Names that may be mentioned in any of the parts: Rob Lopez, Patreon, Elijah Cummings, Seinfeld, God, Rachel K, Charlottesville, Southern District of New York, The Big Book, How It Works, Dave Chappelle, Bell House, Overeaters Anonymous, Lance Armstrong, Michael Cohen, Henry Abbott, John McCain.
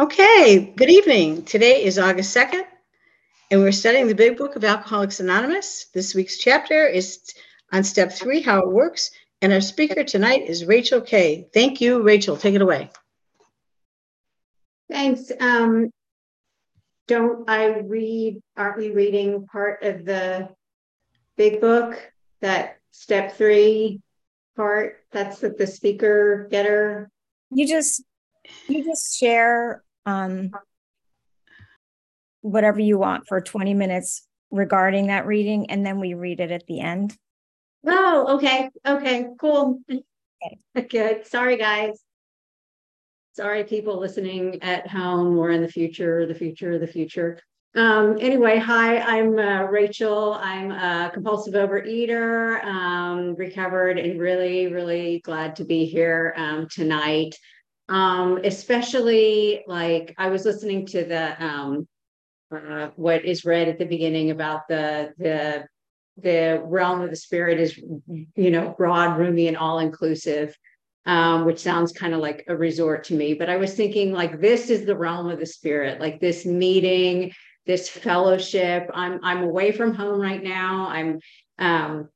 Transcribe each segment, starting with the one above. Okay, good evening. Today is August 2nd, and we're studying the Big Book of Alcoholics Anonymous. This week's chapter is on step 3, how it works, and our speaker tonight is Rachel K. Thank you, Rachel. Take it away. Thanks. Aren't we reading part of the Big Book, that step 3 part? That's the speaker getter. You just share whatever you want for 20 minutes regarding that reading, and then we read it at the end. Oh, okay. Okay, cool. Okay. Good. Sorry, guys. Sorry, people listening at home or in the future. Anyway, hi, I'm Rachel. I'm a compulsive overeater, recovered, and really, really glad to be here tonight. Especially like I was listening to the what is read at the beginning about the realm of the spirit is, you know, broad, roomy, and all inclusive, which sounds kind of like a resort to me. But I was thinking like this is the realm of the spirit, like this meeting, this fellowship. I'm away from home right now. I'm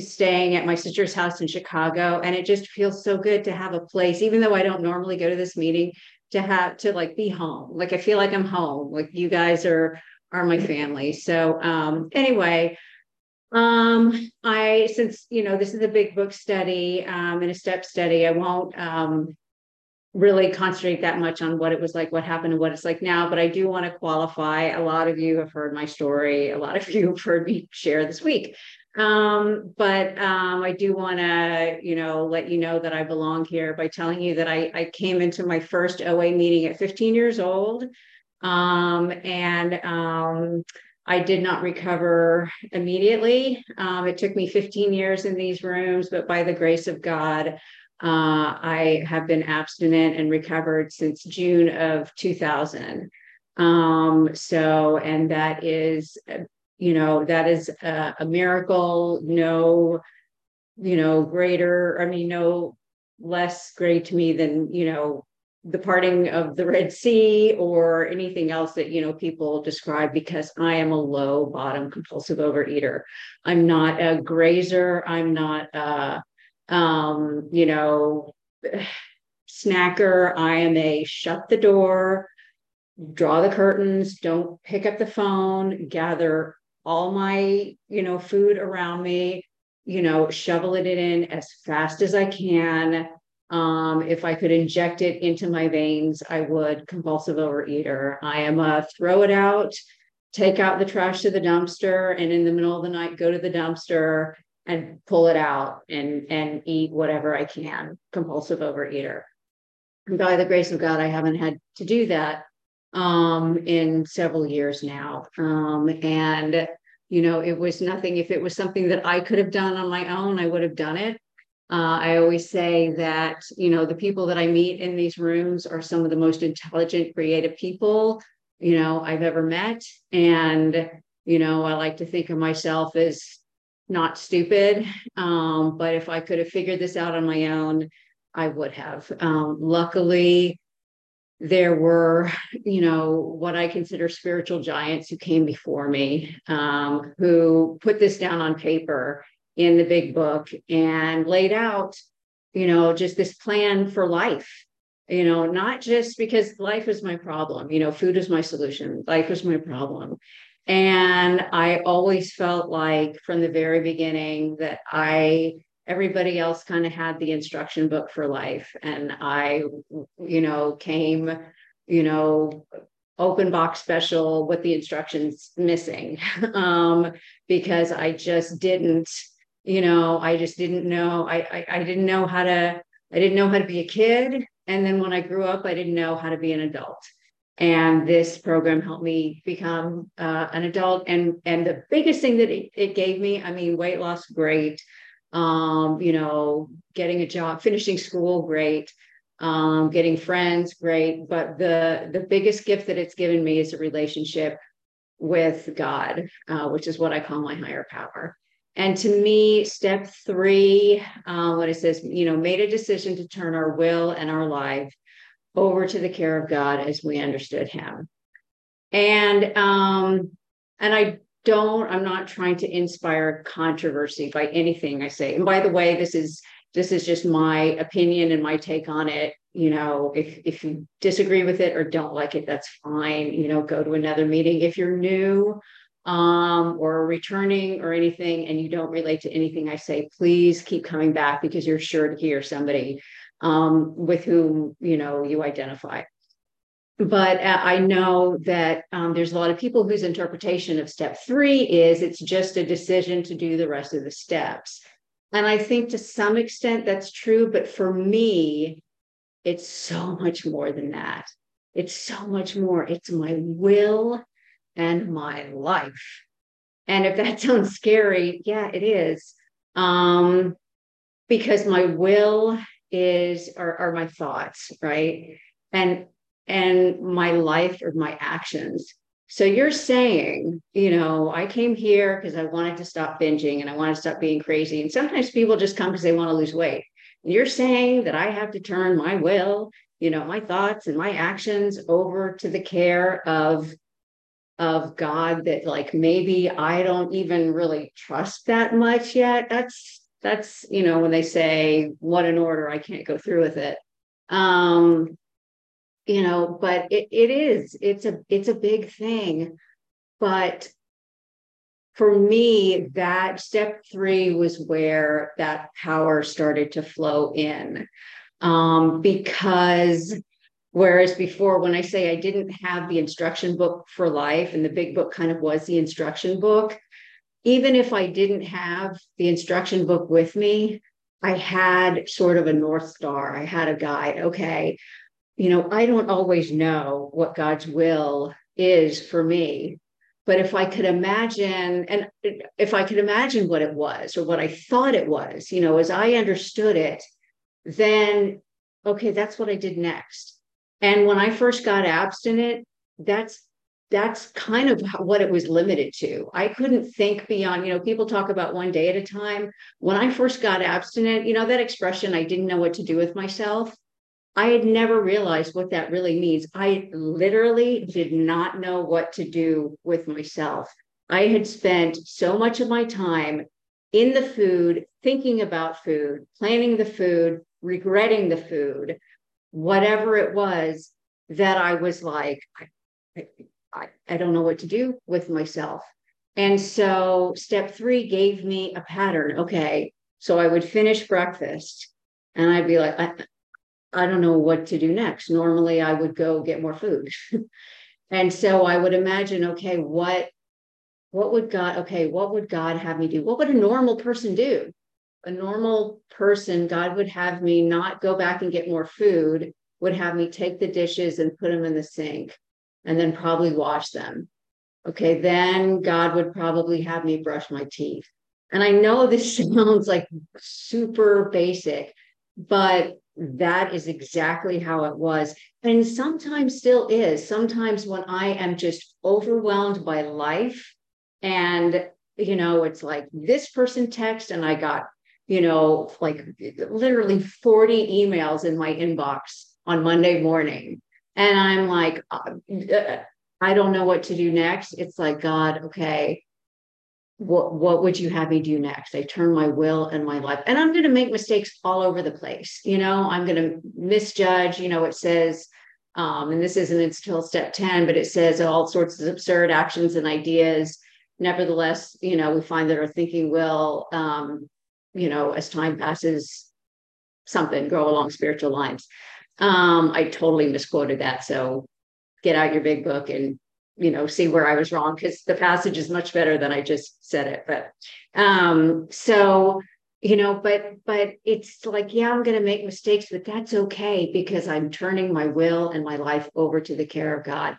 staying at my sister's house in Chicago, and it just feels so good to have a place, even though I don't normally go to this meeting, to be home. Like I feel like I'm home, like you guys are my family. So since you know this is a big book study and a step study, I won't really concentrate that much on what it was like, what happened, and what it's like now. But I do want to qualify, a lot of you have heard my story, a lot of you have heard me share this week. But I do want to, you know, let you know that I belong here by telling you that I came into my first OA meeting at 15 years old. I did not recover immediately. It took me 15 years in these rooms, but by the grace of God, I have been abstinent and recovered since June of 2000. And that is, you know, that is a miracle. No less great to me than, you know, the parting of the Red Sea or anything else that, you know, people describe, because I am a low bottom compulsive overeater. I'm not a grazer. I'm not snacker. I am a shut the door, draw the curtains, don't pick up the phone, gather all my, you know, food around me, you know, shovel it in as fast as I can. If I could inject it into my veins, I would. Compulsive overeater. I am a throw it out, take out the trash to the dumpster, and in the middle of the night, go to the dumpster and pull it out and eat whatever I can. Compulsive overeater. And by the grace of God, I haven't had to do that in several years now. And, you know, it was nothing. If it was something that I could have done on my own, I would have done it. I always say that, you know, the people that I meet in these rooms are some of the most intelligent, creative people, you know, I've ever met. And, you know, I like to think of myself as not stupid. But if I could have figured this out on my own, I would have. Luckily, there were, you know, what I consider spiritual giants who came before me, who put this down on paper in the Big Book and laid out, you know, just this plan for life, you know, not just because life is my problem, you know, food is my solution, life is my problem. And I always felt like from the very beginning that everybody else kind of had the instruction book for life. And I, you know, came, you know, open box special with the instructions missing, because I didn't know how to be a kid. And then when I grew up, I didn't know how to be an adult. And this program helped me become an adult. And the biggest thing that it gave me, I mean, weight loss, great. You know, getting a job, finishing school, great. Getting friends, great. But the biggest gift that it's given me is a relationship with God, which is what I call my higher power. And to me, step 3, when it says, you know, made a decision to turn our will and our life over to the care of God as we understood him. And I'm not trying to inspire controversy by anything I say. And by the way, this is just my opinion and my take on it. You know, if you disagree with it or don't like it, that's fine. You know, go to another meeting. If you're new or returning or anything, and you don't relate to anything I say, please keep coming back, because you're sure to hear somebody with whom, you know, you identify. But I know that there's a lot of people whose interpretation of step 3 is it's just a decision to do the rest of the steps. And I think to some extent that's true, but for me, it's so much more than that. It's so much more. It's my will and my life. And if that sounds scary, yeah, it is. Because my will are my thoughts, right? And my life or my actions. So you're saying, you know, I came here because I wanted to stop binging and I wanted to stop being crazy. And sometimes people just come because they want to lose weight. And you're saying that I have to turn my will, you know, my thoughts and my actions over to the care of God, that like, maybe I don't even really trust that much yet. That's, you know, when they say what an order, I can't go through with it. You know, but it's a big thing. But for me, that step 3 was where that power started to flow in. Because whereas before, when I say I didn't have the instruction book for life, and the Big Book kind of was the instruction book, even if I didn't have the instruction book with me, I had sort of a North Star. I had a guide. Okay, you know, I don't always know what God's will is for me, but if I could imagine, and if I could imagine what it was or what I thought it was, you know, as I understood it, then, okay, that's what I did next. And when I first got abstinent, that's kind of what it was limited to. I couldn't think beyond, you know, people talk about one day at a time. When I first got abstinent, you know, that expression, I didn't know what to do with myself. I had never realized what that really means. I literally did not know what to do with myself. I had spent so much of my time in the food, thinking about food, planning the food, regretting the food, whatever it was, that I was like, I don't know what to do with myself. And so step 3 gave me a pattern. Okay, so I would finish breakfast and I'd be like, I don't know what to do next. Normally I would go get more food. And so I would imagine, okay, what would God have me do? What would a normal person do? A normal person, God would have me not go back and get more food, would have me take the dishes and put them in the sink and then probably wash them. Okay, then God would probably have me brush my teeth. And I know this sounds like super basic, but that is exactly how it was. And sometimes still is. Sometimes when I am just overwhelmed by life and, you know, it's like this person texted and I got, you know, like literally 40 emails in my inbox on Monday morning. And I'm like, I don't know what to do next. It's like, God, okay, what would you have me do next? I turn my will and my life, and I'm going to make mistakes all over the place. You know, I'm going to misjudge, you know, it says, and this isn't until step 10, but it says all sorts of absurd actions and ideas. Nevertheless, you know, we find that our thinking will, you know, as time passes, something grow along spiritual lines. I totally misquoted that. So get out your big book and, you know, see where I was wrong, because the passage is much better than I just said it. But so, you know, but it's like, yeah, I'm going to make mistakes, but that's okay, because I'm turning my will and my life over to the care of God.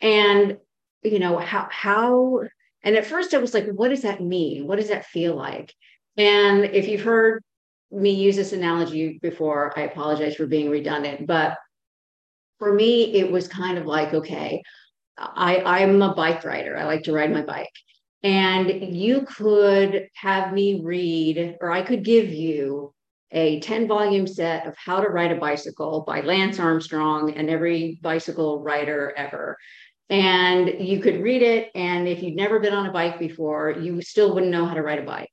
And, you know, how, and at first I was like, what does that mean? What does that feel like? And if you've heard me use this analogy before, I apologize for being redundant, but for me, it was kind of like, okay, I'm a bike rider. I like to ride my bike. And you could have me read, or I could give you a 10-volume set of How to Ride a Bicycle by Lance Armstrong and every bicycle rider ever. And you could read it, and if you'd never been on a bike before, you still wouldn't know how to ride a bike.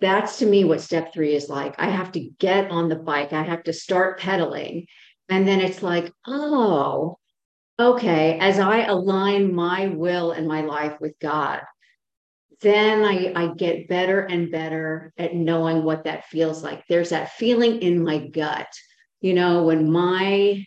That's, to me, what step three is like. I have to get on the bike. I have to start pedaling. And then it's like, oh, okay, as I align my will and my life with God, then I get better and better at knowing what that feels like. There's that feeling in my gut, you know, when my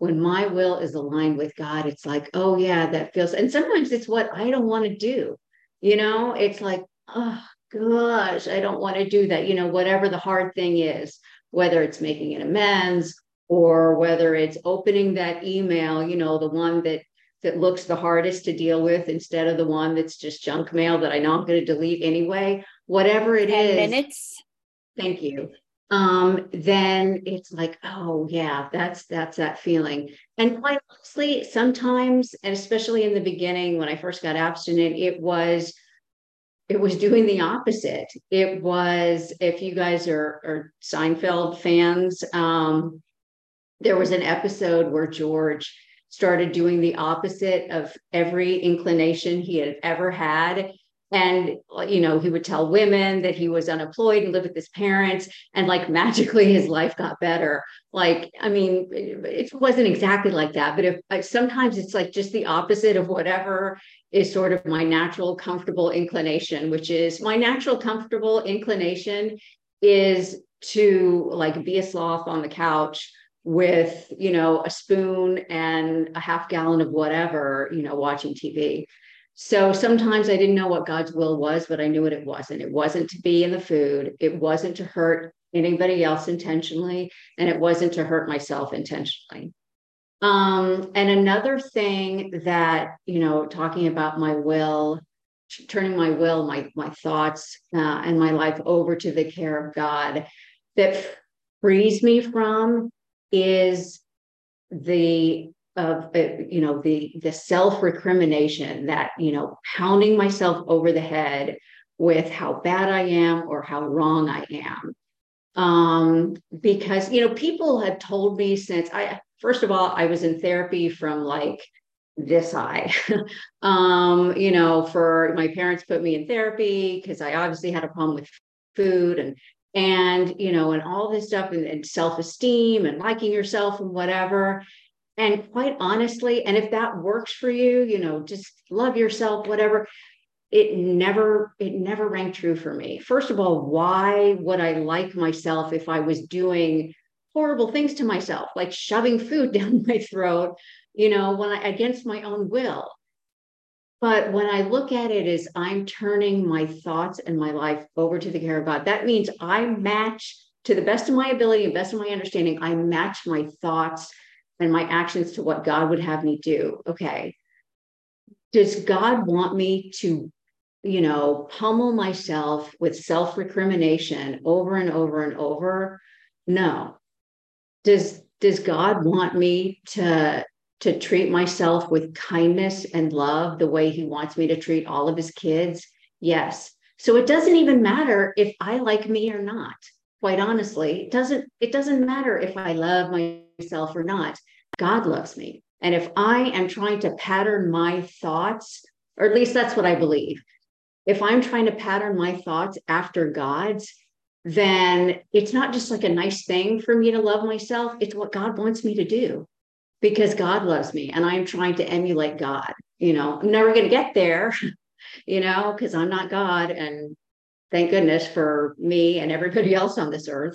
will is aligned with God, it's like, oh yeah, that feels, and sometimes it's what I don't want to do. You know, it's like, oh gosh, I don't want to do that. You know, whatever the hard thing is, whether it's making an amends or whether it's opening that email, you know, the one that looks the hardest to deal with instead of the one that's just junk mail that I know I'm going to delete anyway, whatever it is. 10 minutes. Thank you. Then it's like, oh yeah, that's that feeling. And quite honestly, sometimes, and especially in the beginning, when I first got abstinent, it was doing the opposite. It was, if you guys are Seinfeld fans, there was an episode where George started doing the opposite of every inclination he had ever had. And, you know, he would tell women that he was unemployed and lived with his parents, and like magically his life got better. Like, I mean, it wasn't exactly like that, but if sometimes it's like just the opposite of whatever is sort of my natural, comfortable inclination, which is my natural, comfortable inclination is to like be a sloth on the couch with, you know, a spoon and a half gallon of whatever, you know, watching TV. So sometimes I didn't know what God's will was, but I knew what it wasn't. It wasn't to be in the food. It wasn't to hurt anybody else intentionally. And it wasn't to hurt myself intentionally. And another thing that, you know, talking about my will, turning my will, my thoughts and my life over to the care of God that frees me from is the self-recrimination, that, you know, pounding myself over the head with how bad I am or how wrong I am. Because, you know, people have told me since I was in therapy from like this high, you know, for my parents put me in therapy because I obviously had a problem with food and, you know, and all this stuff and self-esteem and liking yourself and whatever. And quite honestly, and if that works for you, you know, just love yourself, whatever, it never rang true for me. First of all, why would I like myself if I was doing horrible things to myself, like shoving food down my throat, you know, against my own will? But when I look at it as I'm turning my thoughts and my life over to the care of God, that means I match, to the best of my ability and best of my understanding, I match my thoughts and my actions to what God would have me do. Okay, does God want me to, you know, pummel myself with self-recrimination over and over and over? No. Does God want me to treat myself with kindness and love the way he wants me to treat all of his kids? Yes. So it doesn't even matter if I like me or not. Quite honestly, it doesn't matter if I love myself or not. God loves me. And if I am trying to pattern my thoughts, or at least that's what I believe, if I'm trying to pattern my thoughts after God's, then it's not just like a nice thing for me to love myself. It's what God wants me to do because God loves me and I'm trying to emulate God. You know, I'm never going to get there, you know, because I'm not God, and thank goodness for me and everybody else on this earth.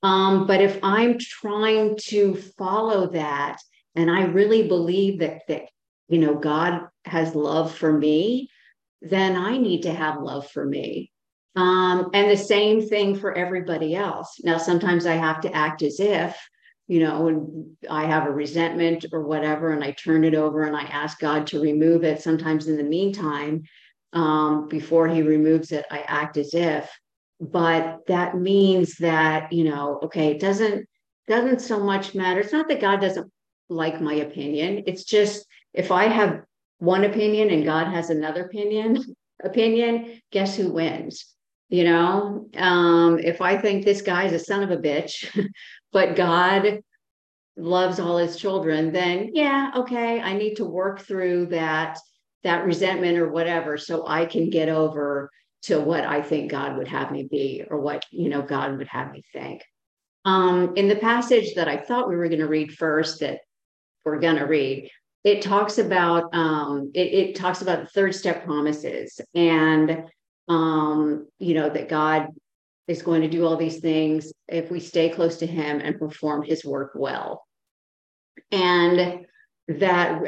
But if I'm trying to follow that, and I really believe that, you know, God has love for me, then I need to have love for me. And the same thing for everybody else. Now, sometimes I have to act as if, you know, when I have a resentment or whatever, and I turn it over and I ask God to remove it. Sometimes in the meantime, before he removes it, I act as if, but that means that, you know, okay, it doesn't so much matter. It's not that God doesn't like my opinion. It's just, if I have one opinion and God has another opinion, guess who wins? You know, if I think this guy's a son of a bitch, but God loves all his children, then yeah, okay, I need to work through that resentment or whatever, so I can get over to what I think God would have me be, or what, you know, God would have me think. In the passage that I thought we were going to read first, that we're going to read, it talks about it talks about the third step promises, and you know, that God is going to do all these things if we stay close to him and perform his work well. And that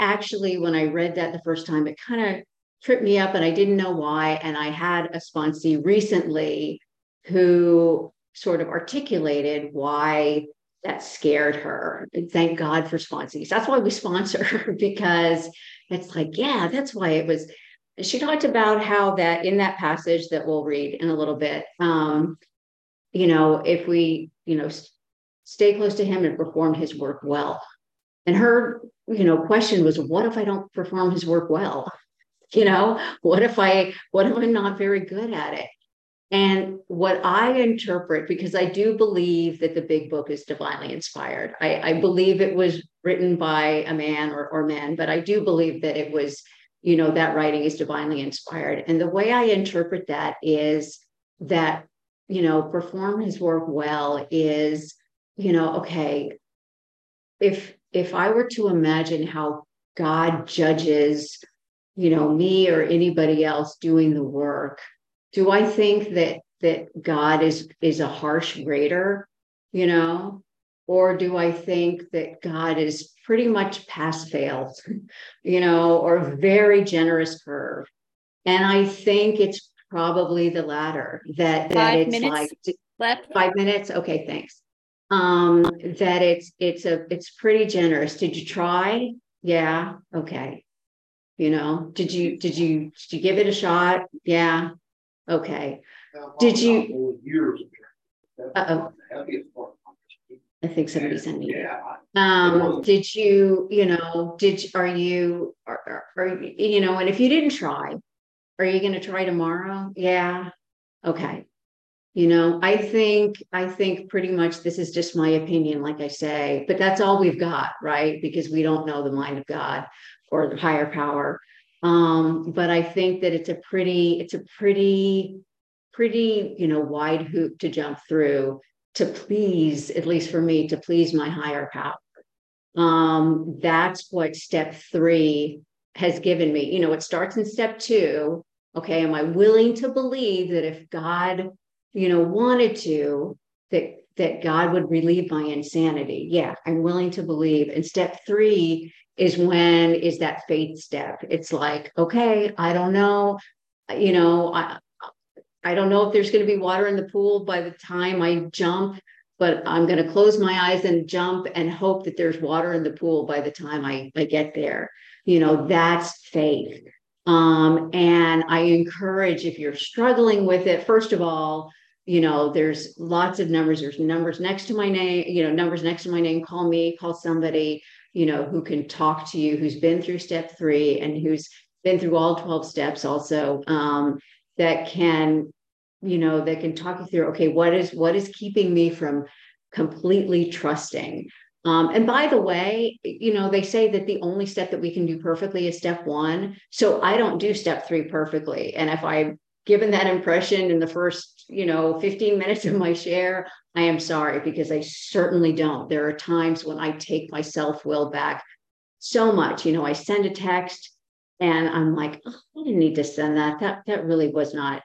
actually, when I read that the first time, it kind of tripped me up and I didn't know why. And I had a sponsee recently who sort of articulated why that scared her. And thank God for sponsees. That's why we sponsor, because it's like, yeah, that's why it was. She talked about how that in that passage that we'll read in a little bit, you know, if we, you know, stay close to him and perform his work well. And her, you know, question was, what if I don't perform his work well? You know, what if I'm not very good at it? And what I interpret, because I do believe that the Big Book is divinely inspired. I believe it was written by a man or men, but I do believe that it was, you know, that writing is divinely inspired. And the way I interpret that is that, you know, perform his work well is, you know, okay, if I were to imagine how God judges, you know, me or anybody else doing the work, do I think that God is a harsh grader, you know? Or do I think that God is pretty much pass-fail, you know, or very generous curve? And I think it's probably the latter, that it's like 5 minutes. Okay, thanks. That it's pretty generous. Did you try? Yeah. Okay. You know, did you give it a shot? Yeah. Okay. Did you? Uh-oh. I think somebody's on mute. Yeah. Did you, you know, are you, you know, and if you didn't try, are you going to try tomorrow? Yeah. Okay. You know, I think pretty much, this is just my opinion, like I say, but that's all we've got, right? Because we don't know the mind of God or the higher power. But I think that it's a pretty, you know, wide hoop to jump through, to please, at least for me, to please my higher power. That's what step 3 has given me. You know, it starts in step 2. Okay, am I willing to believe that if God, you know, wanted to, that God would relieve my insanity? Yeah, I'm willing to believe. And step 3 is that faith step. It's like, okay, I don't know, you know, I don't know if there's going to be water in the pool by the time I jump, but I'm going to close my eyes and jump and hope that there's water in the pool by the time I get there. You know, that's faith. And I encourage, if you're struggling with it, first of all, you know, there's lots of numbers. There's numbers next to my name, you know, numbers next to my name. Call me, call somebody, you know, who can talk to you, who's been through step 3 and who's been through all 12 steps also. That can, you know, that can talk you through, okay, what is keeping me from completely trusting? And by the way, you know, they say that the only step that we can do perfectly is step 1. So I don't do step 3 perfectly. And if I'm given that impression in the first, you know, 15 minutes of my share, I am sorry, because I certainly don't. There are times when I take my self-will back so much. You know, I send a text, and I'm like, oh, I didn't need to send that. That really was not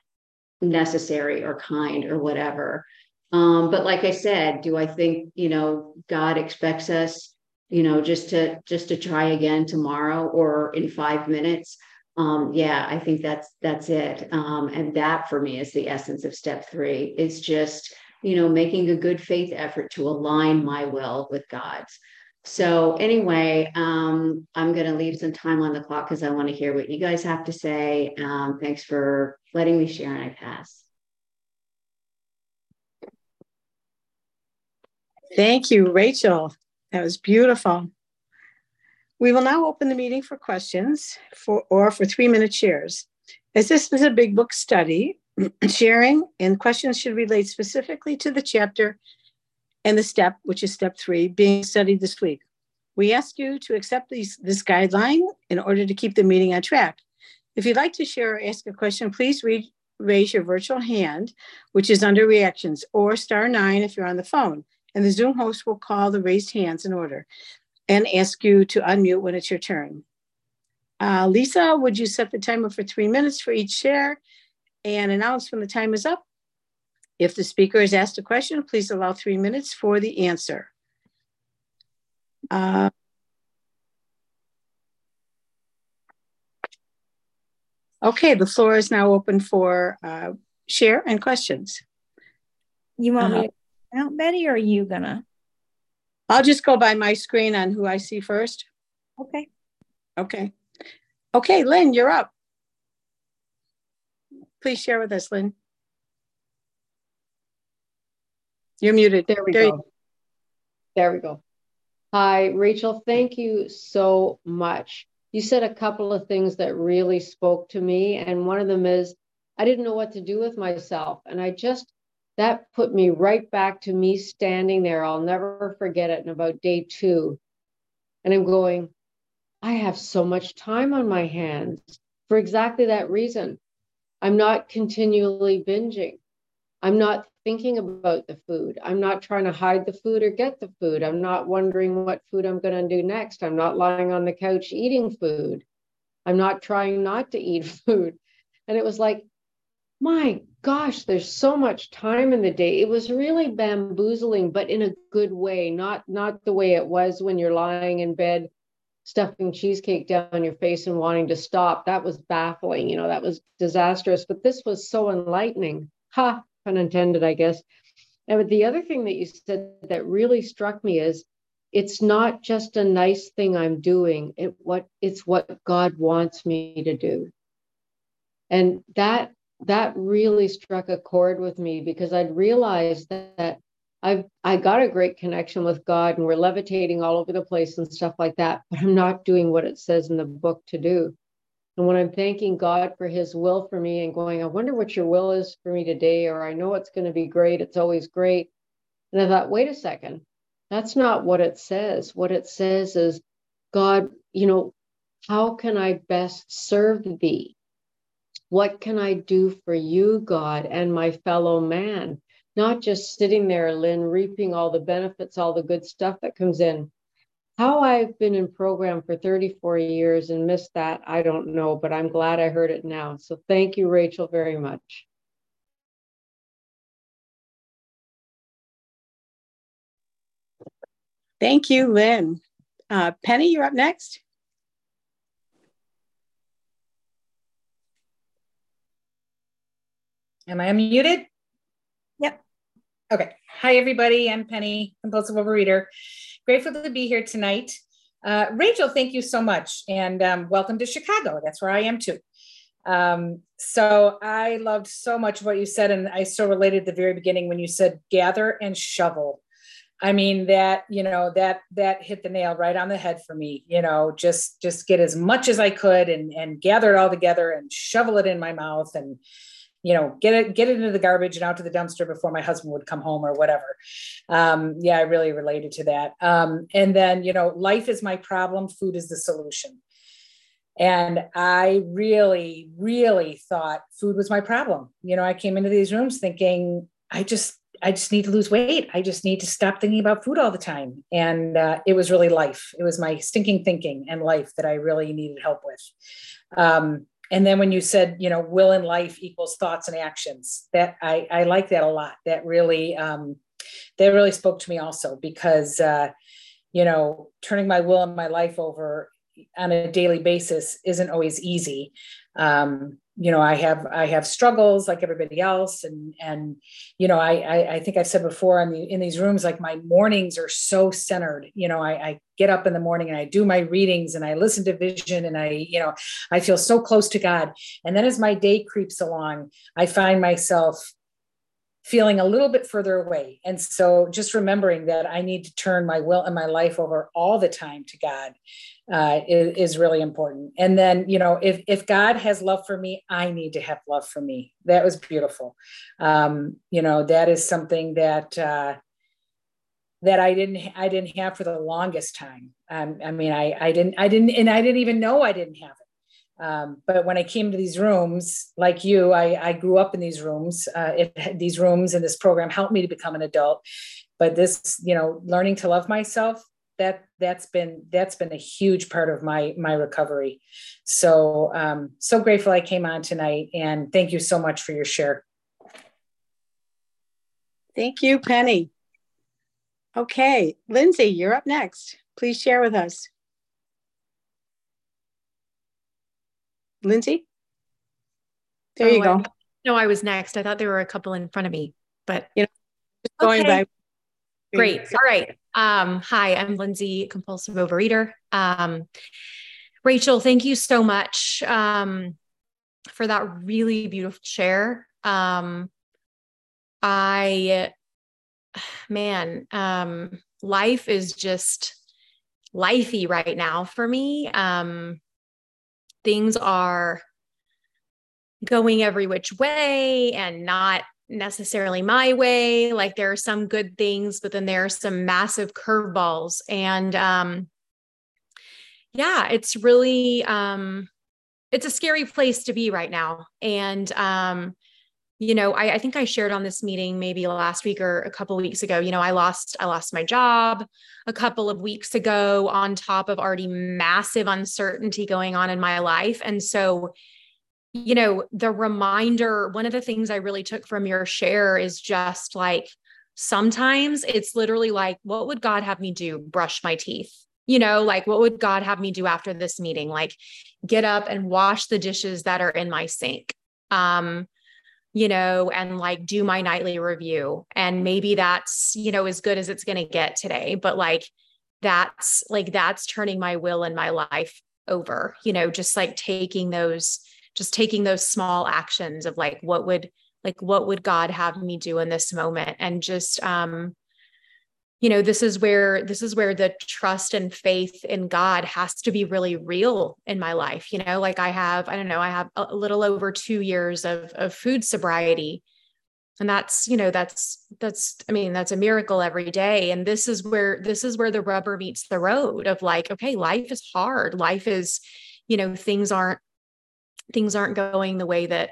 necessary or kind or whatever. But like I said, do I think, you know, God expects us, you know, just to try again tomorrow or in 5 minutes? Yeah, I think that's it. And that for me is the essence of step 3. It's just, you know, making a good faith effort to align my will with God's. So anyway, I'm going to leave some time on the clock because I want to hear what you guys have to say. Thanks for letting me share, and I pass. Thank you, Rachel. That was beautiful. We will now open the meeting for questions for 3-minute shares. As this is a Big Book study, Sharing and questions should relate specifically to the chapter and the step, which is step 3, being studied this week. We ask you to accept this guideline in order to keep the meeting on track. If you'd like to share or ask a question, please raise your virtual hand, which is under reactions, or *9 if you're on the phone, and the Zoom host will call the raised hands in order and ask you to unmute when it's your turn. Lisa, would you set the timer for 3 minutes for each share and announce when the time is up? If the speaker is asked a question, please allow 3 minutes for the answer. Okay, the floor is now open for share and questions. You want me to count, Betty, or are you gonna? I'll just go by my screen on who I see first. Okay. Okay, Lynn, you're up. Please share with us, Lynn. You're muted. There we go. There we go. Hi, Rachel. Thank you so much. You said a couple of things that really spoke to me. And one of them is, I didn't know what to do with myself. And that put me right back to me standing there. I'll never forget it. And about day 2. And I'm going, I have so much time on my hands for exactly that reason. I'm not continually binging. I'm not thinking about the food. I'm not trying to hide the food or get the food. I'm not wondering what food I'm going to do next. I'm not lying on the couch eating food. I'm not trying not to eat food. And it was like, my gosh, there's so much time in the day. It was really bamboozling, but in a good way, not the way it was when you're lying in bed, stuffing cheesecake down your face and wanting to stop. That was baffling. You know, that was disastrous, but this was so enlightening. Ha! Pun intended, I guess. And the other thing that you said that really struck me is, it's not just a nice thing I'm doing. It's what God wants me to do. And that really struck a chord with me, because I'd realized that I got a great connection with God and we're levitating all over the place and stuff like that, but I'm not doing what it says in the book to do. And when I'm thanking God for his will for me and going, I wonder what your will is for me today, or I know it's going to be great. It's always great. And I thought, wait a second, that's not what it says. What it says is, God, how can I best serve thee? What can I do for you, God, and my fellow man? Not just sitting there, Lynn, reaping all the benefits, all the good stuff that comes in. How I've been in program for 34 years and missed that, I don't know, but I'm glad I heard it now. So thank you, Rachel, very much. Thank you, Lynn. Penny, you're up next. Am I unmuted? Yep. Okay. Hi, everybody. I'm Penny, compulsive overeater. Grateful to be here tonight. Rachel, thank you so much. And welcome to Chicago. That's where I am too. So I loved so much what you said. And I so related at the very beginning when you said gather and shovel. I mean, that hit the nail right on the head for me, just get as much as I could and gather it all together and shovel it in my mouth and, get it into the garbage and out to the dumpster before my husband would come home or whatever. I really related to that. And then, life is my problem. Food is the solution. And I really, really thought food was my problem. I came into these rooms thinking, I just need to lose weight. I just need to stop thinking about food all the time. And it was really life. It was my stinking thinking and life that I really needed help with. And then when you said, will and life equals thoughts and actions, that I like that a lot. That really spoke to me also, because, turning my will and my life over on a daily basis isn't always easy. I have struggles like everybody else. And, I think I've said before in these rooms, like my mornings are so centered, I get up in the morning and I do my readings and I listen to vision and I feel so close to God. And then as my day creeps along, I find myself feeling a little bit further away. And so just remembering that I need to turn my will and my life over all the time to God is really important. And then, you know, if God has love for me, I need to have love for me. That was beautiful. You know, that is something that, that I didn't have for the longest time. I didn't even know I didn't have it. But when I came to these rooms, like you, I grew up in these rooms. These rooms and this program helped me to become an adult. But this, you know, learning to love myself, that's been a huge part of my recovery. So so grateful I came on tonight, and thank you so much for your share. Thank you, Penny. Okay, Lindsay, you're up next. Please share with us. Lindsay? There you go. No, I was next. I thought there were a couple in front of me, but you know, just going by. Great. All right. Hi, I'm Lindsay, compulsive overeater. Rachel, thank you so much for that really beautiful share. Life is just lifey right now for me. Things are going every which way and not necessarily my way. Like, there are some good things, but then there are some massive curveballs. And it's really, it's a scary place to be right now. And, you know, I think I shared on this meeting maybe last week or a couple of weeks ago, you know, I lost my job a couple of weeks ago on top of already massive uncertainty going on in my life. And so, you know, the reminder, one of the things I really took from your share is just like, sometimes it's literally like, what would God have me do? Brush my teeth. You know, like, what would God have me do after this meeting? Like, get up and wash the dishes that are in my sink. You know, and like do my nightly review. And maybe that's, you know, as good as it's going to get today, but that's turning my will and my life over, you know, just like taking those small actions of like, what would God have me do in this moment? And just, you know, this is where the trust and faith in God has to be really real in my life. You know, like I have a little over 2 years of food sobriety, and that's, you know, that's a miracle every day. And this is where the rubber meets the road of like, okay, life is hard. Life is, you know, things aren't going the way that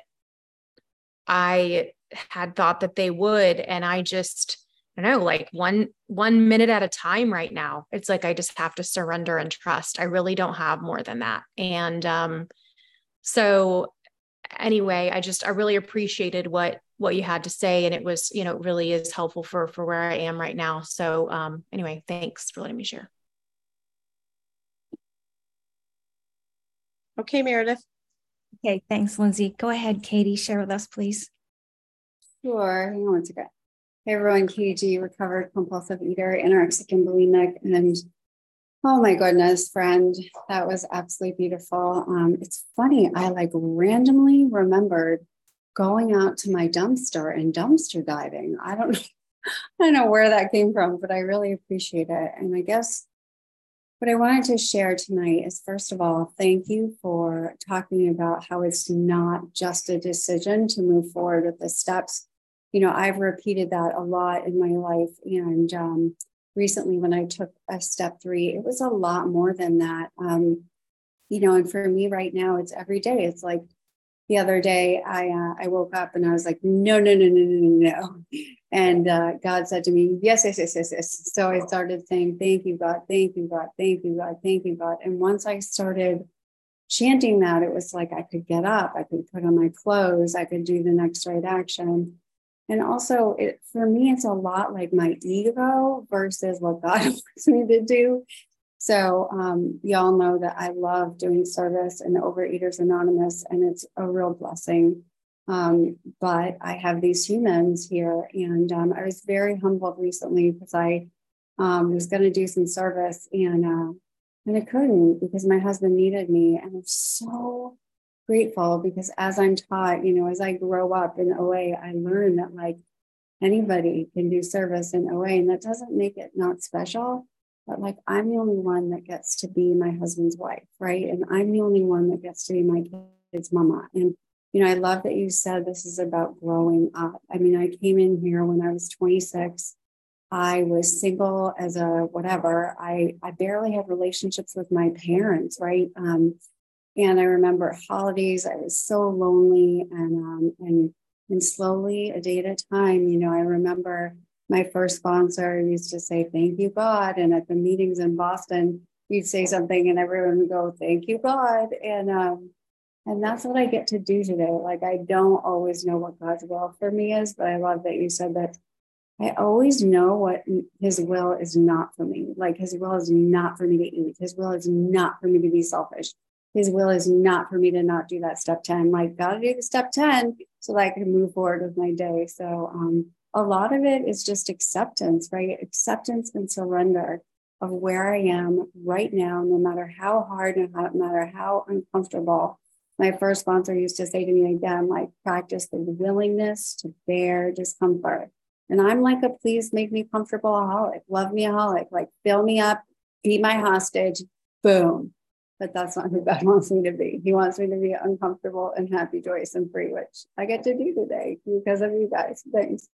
I had thought that they would. And I don't know, like one minute at a time right now. It's like, I just have to surrender and trust. I really don't have more than that. And, so anyway, I really appreciated what you had to say. And it was, you know, really is helpful for where I am right now. So, anyway, thanks for letting me share. Okay, Meredith. Okay. Thanks, Lindsay. Go ahead, Katie, share with us, please. Sure. Hang on one second. Hey everyone, KG, recovered compulsive eater, anorexic and bulimic, and oh my goodness, friend, that was absolutely beautiful. It's funny, I like randomly remembered going out to my dumpster and dumpster diving. I don't know where that came from, but I really appreciate it. And I guess what I wanted to share tonight is, first of all, thank you for talking about how it's not just a decision to move forward with the steps. You know, I've repeated that a lot in my life. And recently when I took a step 3, it was a lot more than that. You know, and for me right now, it's every day. It's like the other day I woke up and I was like, no. And God said to me, yes. So I started saying, thank you, God, thank you, God, thank you, God, thank you, God. And once I started chanting that, it was like I could get up, I could put on my clothes, I could do the next right action. And also, for me, it's a lot like my ego versus what God wants me to do. So y'all know that I love doing service and Overeaters Anonymous, and it's a real blessing. But I have these humans here, and I was very humbled recently because I was going to do some service, and I couldn't because my husband needed me. And I'm so grateful because as I'm taught, you know, as I grow up in OA, I learn that like anybody can do service in OA, and that doesn't make it not special. But like, I'm the only one that gets to be my husband's wife, right? And I'm the only one that gets to be my kid's mama. And, you know, I love that you said this is about growing up. I mean, I came in here when I was 26. I was single as a whatever. I barely had relationships with my parents, right? And I remember holidays, I was so lonely, and slowly, a day at a time, you know, I remember my first sponsor used to say, "Thank you, God." And at the meetings in Boston, you'd say something and everyone would go, "Thank you, God." And that's what I get to do today. Like, I don't always know what God's will for me is, but I love that you said that I always know what his will is not for me. Like, his will is not for me to eat. His will is not for me to be selfish. His will is not for me to not do that step 10. Like, gotta do the step 10 so that I can move forward with my day. So a lot of it is just acceptance, right? Acceptance and surrender of where I am right now, no matter how hard and no matter how uncomfortable. My first sponsor used to say to me again, like, practice the willingness to bear discomfort. And I'm like a please make me comfortable aholic, love me aholic, like fill me up, be my hostage, boom. But that's not who God wants me to be. He wants me to be uncomfortable and happy, joyous, and free, which I get to do today because of you guys. Thanks.